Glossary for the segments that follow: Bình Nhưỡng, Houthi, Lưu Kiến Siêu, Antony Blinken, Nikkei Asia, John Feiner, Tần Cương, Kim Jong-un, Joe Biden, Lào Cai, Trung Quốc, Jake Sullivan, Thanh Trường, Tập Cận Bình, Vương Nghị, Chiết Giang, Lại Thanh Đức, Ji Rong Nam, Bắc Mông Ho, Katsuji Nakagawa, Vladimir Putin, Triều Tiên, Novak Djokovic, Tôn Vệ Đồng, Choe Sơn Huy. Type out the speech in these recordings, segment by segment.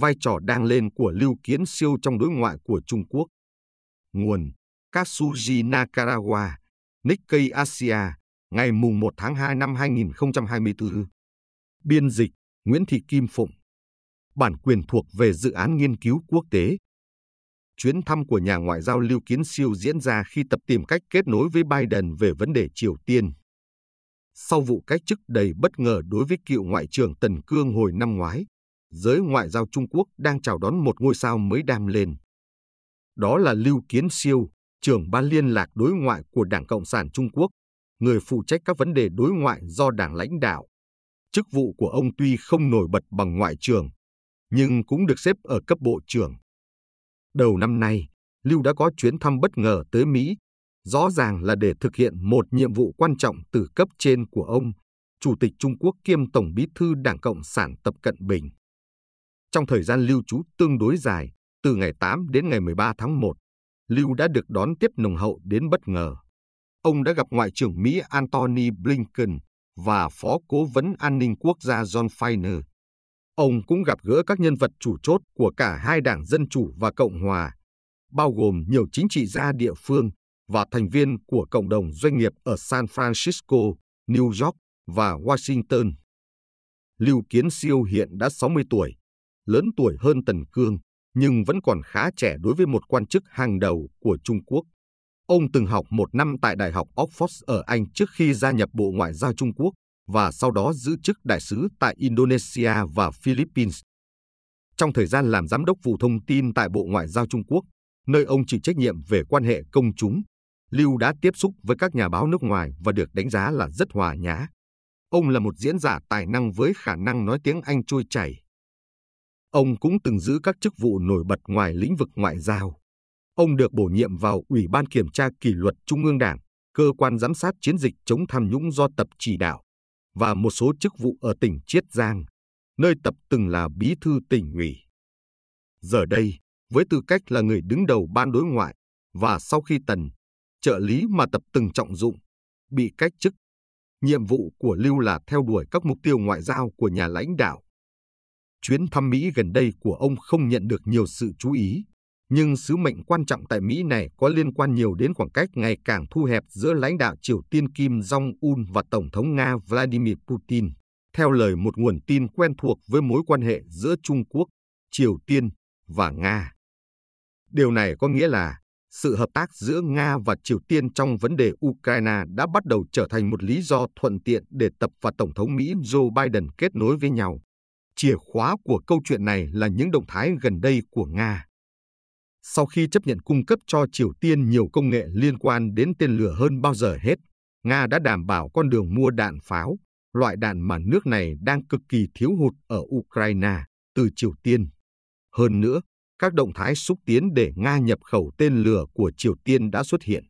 vai trò đang lên của Lưu Kiến Siêu trong đối ngoại của Trung Quốc. Nguồn: Katsuji Nakagawa, Nikkei Asia, ngày 1 tháng 2 năm 2024. Biên dịch: Nguyễn Thị Kim Phụng. Bản quyền thuộc về dự án nghiên cứu quốc tế. Chuyến thăm của nhà ngoại giao Lưu Kiến Siêu diễn ra khi Tập tìm cách kết nối với Biden về vấn đề Triều Tiên. Sau vụ cách chức đầy bất ngờ đối với cựu Ngoại trưởng Tần Cương hồi năm ngoái, giới ngoại giao Trung Quốc đang chào đón một ngôi sao mới đam lên. Đó là Lưu Kiến Siêu, trưởng ban liên lạc đối ngoại của Đảng Cộng sản Trung Quốc, người phụ trách các vấn đề đối ngoại do Đảng lãnh đạo. Chức vụ của ông tuy không nổi bật bằng Ngoại trưởng, nhưng cũng được xếp ở cấp Bộ trưởng. Đầu năm nay, Lưu đã có chuyến thăm bất ngờ tới Mỹ, rõ ràng là để thực hiện một nhiệm vụ quan trọng từ cấp trên của ông, Chủ tịch Trung Quốc kiêm Tổng bí thư Đảng Cộng sản Tập Cận Bình. Trong thời gian lưu trú tương đối dài, từ ngày 8 đến ngày 13 tháng 1, Lưu đã được đón tiếp nồng hậu đến bất ngờ. Ông đã gặp Ngoại trưởng Mỹ Antony Blinken và Phó Cố vấn An ninh Quốc gia John Feiner. Ông cũng gặp gỡ các nhân vật chủ chốt của cả hai đảng Dân chủ và Cộng hòa, bao gồm nhiều chính trị gia địa phương và thành viên của cộng đồng doanh nghiệp ở San Francisco, New York và Washington. Lưu Kiến Siêu hiện đã 60 tuổi, lớn tuổi hơn Tần Cương, nhưng vẫn còn khá trẻ đối với một quan chức hàng đầu của Trung Quốc. Ông từng học một năm tại Đại học Oxford ở Anh trước khi gia nhập Bộ Ngoại giao Trung Quốc và sau đó giữ chức đại sứ tại Indonesia và Philippines. Trong thời gian làm giám đốc vụ thông tin tại Bộ Ngoại giao Trung Quốc, nơi ông chịu trách nhiệm về quan hệ công chúng, Lưu đã tiếp xúc với các nhà báo nước ngoài và được đánh giá là rất hòa nhã. Ông là một diễn giả tài năng với khả năng nói tiếng Anh trôi chảy. Ông cũng từng giữ các chức vụ nổi bật ngoài lĩnh vực ngoại giao. Ông được bổ nhiệm vào Ủy ban Kiểm tra Kỷ luật Trung ương Đảng, cơ quan giám sát chiến dịch chống tham nhũng do Tập chỉ đạo, và một số chức vụ ở tỉnh Chiết Giang, nơi Tập từng là bí thư tỉnh ủy. Giờ đây, với tư cách là người đứng đầu ban đối ngoại và sau khi Tần, trợ lý mà Tập từng trọng dụng, bị cách chức, nhiệm vụ của Lưu là theo đuổi các mục tiêu ngoại giao của nhà lãnh đạo. Chuyến thăm Mỹ gần đây của ông không nhận được nhiều sự chú ý, nhưng sứ mệnh quan trọng tại Mỹ này có liên quan nhiều đến khoảng cách ngày càng thu hẹp giữa lãnh đạo Triều Tiên Kim Jong-un và Tổng thống Nga Vladimir Putin, theo lời một nguồn tin quen thuộc với mối quan hệ giữa Trung Quốc, Triều Tiên và Nga. Điều này có nghĩa là sự hợp tác giữa Nga và Triều Tiên trong vấn đề Ukraine đã bắt đầu trở thành một lý do thuận tiện để Tập và Tổng thống Mỹ Joe Biden kết nối với nhau. Chìa khóa của câu chuyện này là những động thái gần đây của Nga. Sau khi chấp nhận cung cấp cho Triều Tiên nhiều công nghệ liên quan đến tên lửa hơn bao giờ hết, Nga đã đảm bảo con đường mua đạn pháo, loại đạn mà nước này đang cực kỳ thiếu hụt ở Ukraine, từ Triều Tiên. Hơn nữa, các động thái xúc tiến để Nga nhập khẩu tên lửa của Triều Tiên đã xuất hiện.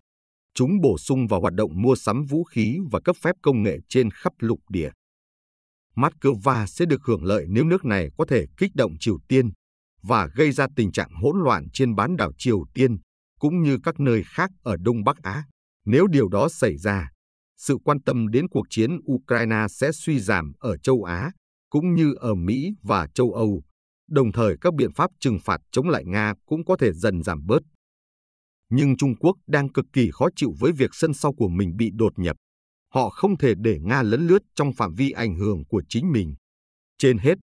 Chúng bổ sung vào hoạt động mua sắm vũ khí và cấp phép công nghệ trên khắp lục địa. Moscow sẽ được hưởng lợi nếu nước này có thể kích động Triều Tiên và gây ra tình trạng hỗn loạn trên bán đảo Triều Tiên, cũng như các nơi khác ở Đông Bắc Á. Nếu điều đó xảy ra, sự quan tâm đến cuộc chiến Ukraine sẽ suy giảm ở châu Á, cũng như ở Mỹ và châu Âu. Đồng thời các biện pháp trừng phạt chống lại Nga cũng có thể dần giảm bớt. Nhưng Trung Quốc đang cực kỳ khó chịu với việc sân sau của mình bị đột nhập. Họ không thể để Nga lấn lướt trong phạm vi ảnh hưởng của chính mình. Trên hết,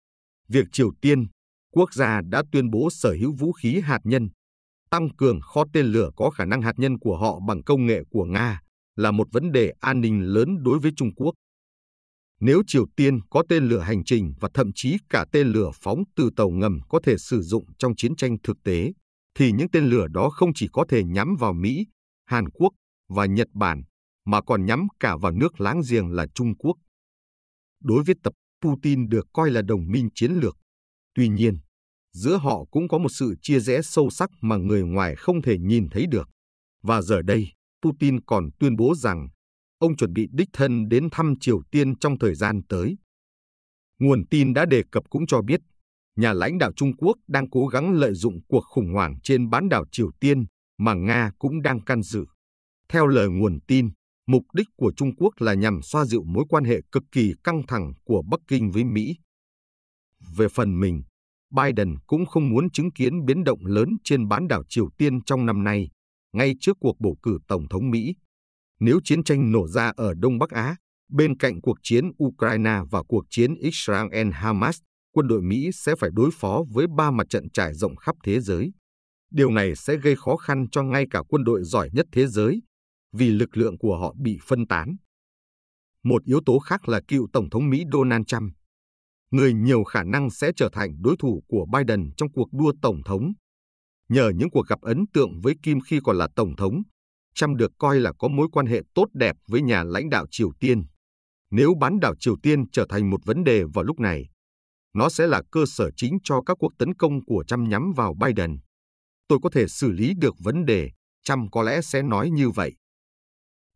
việc Triều Tiên, quốc gia đã tuyên bố sở hữu vũ khí hạt nhân, tăng cường kho tên lửa có khả năng hạt nhân của họ bằng công nghệ của Nga là một vấn đề an ninh lớn đối với Trung Quốc. Nếu Triều Tiên có tên lửa hành trình và thậm chí cả tên lửa phóng từ tàu ngầm có thể sử dụng trong chiến tranh thực tế, thì những tên lửa đó không chỉ có thể nhắm vào Mỹ, Hàn Quốc và Nhật Bản, mà còn nhắm cả vào nước láng giềng là Trung Quốc. Đối với Tập, Putin được coi là đồng minh chiến lược. Tuy nhiên, giữa họ cũng có một sự chia rẽ sâu sắc mà người ngoài không thể nhìn thấy được. Và giờ đây, Putin còn tuyên bố rằng ông chuẩn bị đích thân đến thăm Triều Tiên trong thời gian tới. Nguồn tin đã đề cập cũng cho biết, nhà lãnh đạo Trung Quốc đang cố gắng lợi dụng cuộc khủng hoảng trên bán đảo Triều Tiên mà Nga cũng đang can dự. Theo lời nguồn tin, mục đích của Trung Quốc là nhằm xoa dịu mối quan hệ cực kỳ căng thẳng của Bắc Kinh với Mỹ. Về phần mình, Biden cũng không muốn chứng kiến biến động lớn trên bán đảo Triều Tiên trong năm nay, ngay trước cuộc bầu cử Tổng thống Mỹ. Nếu chiến tranh nổ ra ở Đông Bắc Á, bên cạnh cuộc chiến Ukraine và cuộc chiến Israel-Hamas, quân đội Mỹ sẽ phải đối phó với 3 mặt trận trải rộng khắp thế giới. Điều này sẽ gây khó khăn cho ngay cả quân đội giỏi nhất thế giới, vì lực lượng của họ bị phân tán. Một yếu tố khác là cựu Tổng thống Mỹ Donald Trump. Người nhiều khả năng sẽ trở thành đối thủ của Biden trong cuộc đua Tổng thống. Nhờ những cuộc gặp ấn tượng với Kim khi còn là Tổng thống, Trump được coi là có mối quan hệ tốt đẹp với nhà lãnh đạo Triều Tiên. Nếu bán đảo Triều Tiên trở thành một vấn đề vào lúc này, nó sẽ là cơ sở chính cho các cuộc tấn công của Trump nhắm vào Biden. Tôi có thể xử lý được vấn đề, Trump có lẽ sẽ nói như vậy.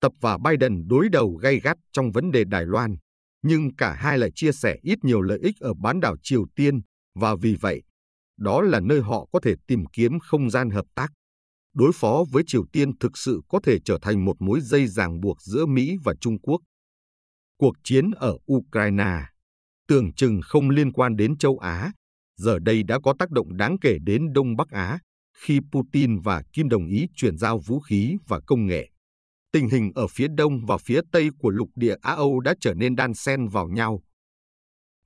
Tập và Biden đối đầu gay gắt trong vấn đề Đài Loan, nhưng cả hai lại chia sẻ ít nhiều lợi ích ở bán đảo Triều Tiên và vì vậy, đó là nơi họ có thể tìm kiếm không gian hợp tác. Đối phó với Triều Tiên thực sự có thể trở thành một mối dây ràng buộc giữa Mỹ và Trung Quốc. Cuộc chiến ở Ukraine, tưởng chừng không liên quan đến châu Á, giờ đây đã có tác động đáng kể đến Đông Bắc Á khi Putin và Kim đồng ý chuyển giao vũ khí và công nghệ. Tình hình ở phía đông và phía tây của lục địa Á Âu đã trở nên đan xen vào nhau.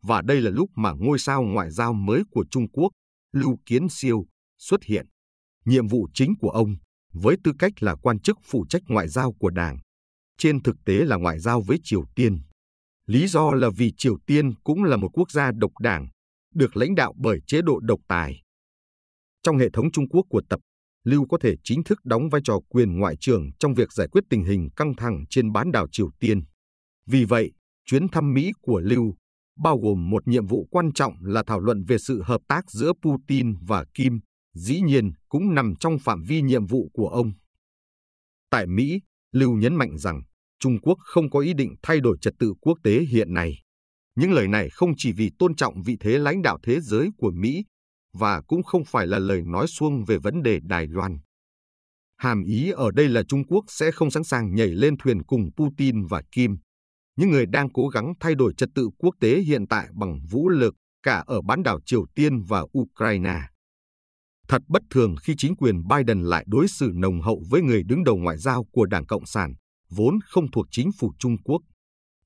Và đây là lúc mà ngôi sao ngoại giao mới của Trung Quốc, Lưu Kiến Siêu, xuất hiện. Nhiệm vụ chính của ông, với tư cách là quan chức phụ trách ngoại giao của Đảng, trên thực tế là ngoại giao với Triều Tiên. Lý do là vì Triều Tiên cũng là một quốc gia độc đảng, được lãnh đạo bởi chế độ độc tài. Trong hệ thống Trung Quốc của Tập, Lưu có thể chính thức đóng vai trò quyền ngoại trưởng trong việc giải quyết tình hình căng thẳng trên bán đảo Triều Tiên. Vì vậy, chuyến thăm Mỹ của Lưu bao gồm một nhiệm vụ quan trọng là thảo luận về sự hợp tác giữa Putin và Kim, dĩ nhiên cũng nằm trong phạm vi nhiệm vụ của ông. Tại Mỹ, Lưu nhấn mạnh rằng Trung Quốc không có ý định thay đổi trật tự quốc tế hiện nay. Những lời này không chỉ vì tôn trọng vị thế lãnh đạo thế giới của Mỹ, và cũng không phải là lời nói suông về vấn đề Đài Loan. Hàm ý ở đây là Trung Quốc sẽ không sẵn sàng nhảy lên thuyền cùng Putin và Kim, những người đang cố gắng thay đổi trật tự quốc tế hiện tại bằng vũ lực cả ở bán đảo Triều Tiên và Ukraine. Thật bất thường khi chính quyền Biden lại đối xử nồng hậu với người đứng đầu ngoại giao của Đảng Cộng sản, vốn không thuộc chính phủ Trung Quốc.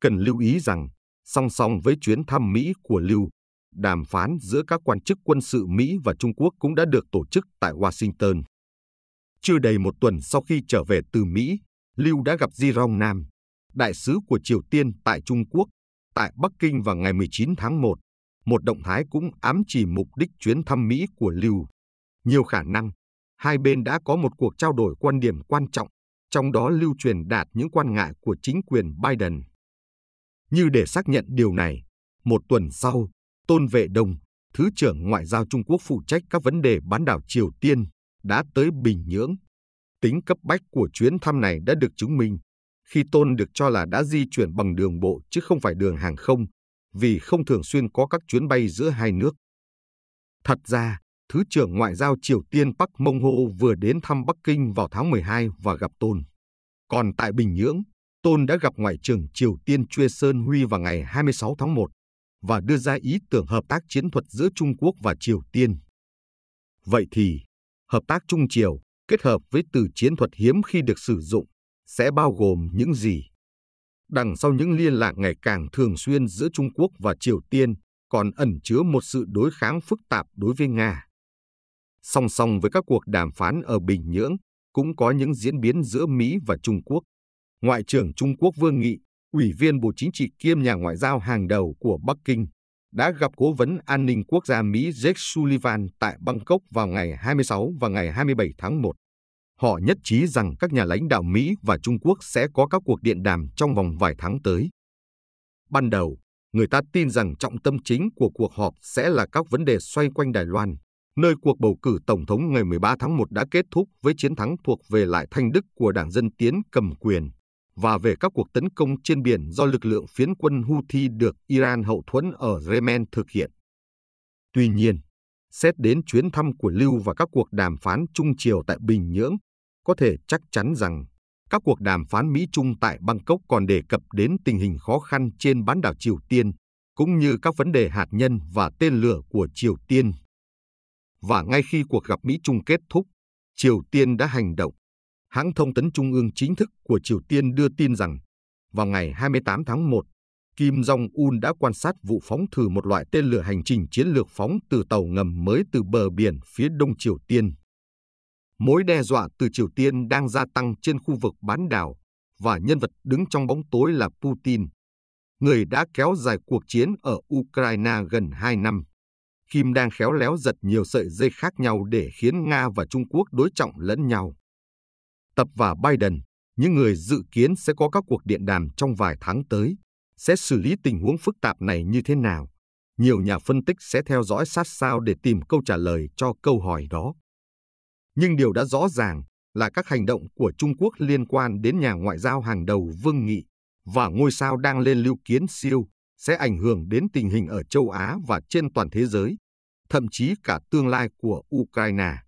Cần lưu ý rằng, song song với chuyến thăm Mỹ của Lưu, đàm phán giữa các quan chức quân sự Mỹ và Trung Quốc cũng đã được tổ chức tại Washington. Chưa đầy một tuần sau khi trở về từ Mỹ, Lưu đã gặp Ji Rong Nam, đại sứ của Triều Tiên tại Trung Quốc, tại Bắc Kinh vào ngày 19 tháng 1, một động thái cũng ám chỉ mục đích chuyến thăm Mỹ của Lưu. Nhiều khả năng, hai bên đã có một cuộc trao đổi quan điểm quan trọng, trong đó Lưu truyền đạt những quan ngại của chính quyền Biden. Như để xác nhận điều này, một tuần sau, Tôn Vệ Đồng, Thứ trưởng Ngoại giao Trung Quốc phụ trách các vấn đề bán đảo Triều Tiên, đã tới Bình Nhưỡng. Tính cấp bách của chuyến thăm này đã được chứng minh, khi Tôn được cho là đã di chuyển bằng đường bộ chứ không phải đường hàng không, vì không thường xuyên có các chuyến bay giữa hai nước. Thật ra, Thứ trưởng Ngoại giao Triều Tiên Bắc Mông Ho vừa đến thăm Bắc Kinh vào tháng 12 và gặp Tôn. Còn tại Bình Nhưỡng, Tôn đã gặp Ngoại trưởng Triều Tiên Choe Sơn Huy vào ngày 26 tháng 1. Và đưa ra ý tưởng hợp tác chiến thuật giữa Trung Quốc và Triều Tiên. Vậy thì, hợp tác Trung Triều kết hợp với từ chiến thuật hiếm khi được sử dụng sẽ bao gồm những gì? Đằng sau những liên lạc ngày càng thường xuyên giữa Trung Quốc và Triều Tiên còn ẩn chứa một sự đối kháng phức tạp đối với Nga. Song song với các cuộc đàm phán ở Bình Nhưỡng cũng có những diễn biến giữa Mỹ và Trung Quốc. Ngoại trưởng Trung Quốc Vương Nghị, Ủy viên Bộ Chính trị kiêm nhà ngoại giao hàng đầu của Bắc Kinh, đã gặp Cố vấn An ninh Quốc gia Mỹ Jake Sullivan tại Bangkok vào ngày 26 và ngày 27 tháng 1. Họ nhất trí rằng các nhà lãnh đạo Mỹ và Trung Quốc sẽ có các cuộc điện đàm trong vòng vài tháng tới. Ban đầu, người ta tin rằng trọng tâm chính của cuộc họp sẽ là các vấn đề xoay quanh Đài Loan, nơi cuộc bầu cử Tổng thống ngày 13 tháng 1 đã kết thúc với chiến thắng thuộc về Lại Thanh Đức của Đảng Dân Tiến cầm quyền, và về các cuộc tấn công trên biển do lực lượng phiến quân Houthi được Iran hậu thuẫn ở Yemen thực hiện. Tuy nhiên, xét đến chuyến thăm của Lưu và các cuộc đàm phán Trung Triều tại Bình Nhưỡng, có thể chắc chắn rằng các cuộc đàm phán Mỹ-Trung tại Bangkok còn đề cập đến tình hình khó khăn trên bán đảo Triều Tiên, cũng như các vấn đề hạt nhân và tên lửa của Triều Tiên. và ngay khi cuộc gặp Mỹ Trung kết thúc, Triều Tiên đã hành động. Hãng thông tấn trung ương chính thức của Triều Tiên đưa tin rằng, vào ngày 28 tháng 1, Kim Jong-un đã quan sát vụ phóng thử một loại tên lửa hành trình chiến lược phóng từ tàu ngầm mới từ bờ biển phía đông Triều Tiên. Mối đe dọa từ Triều Tiên đang gia tăng trên khu vực bán đảo, và nhân vật đứng trong bóng tối là Putin, người đã kéo dài cuộc chiến ở Ukraine gần 2 năm. Kim đang khéo léo giật nhiều sợi dây khác nhau để khiến Nga và Trung Quốc đối trọng lẫn nhau. Tập và Biden, những người dự kiến sẽ có các cuộc điện đàm trong vài tháng tới, sẽ xử lý tình huống phức tạp này như thế nào? Nhiều nhà phân tích sẽ theo dõi sát sao để tìm câu trả lời cho câu hỏi đó. Nhưng điều đã rõ ràng là các hành động của Trung Quốc liên quan đến nhà ngoại giao hàng đầu Vương Nghị và ngôi sao đang lên Lưu Kiến Siêu sẽ ảnh hưởng đến tình hình ở châu Á và trên toàn thế giới, thậm chí cả tương lai của Ukraine.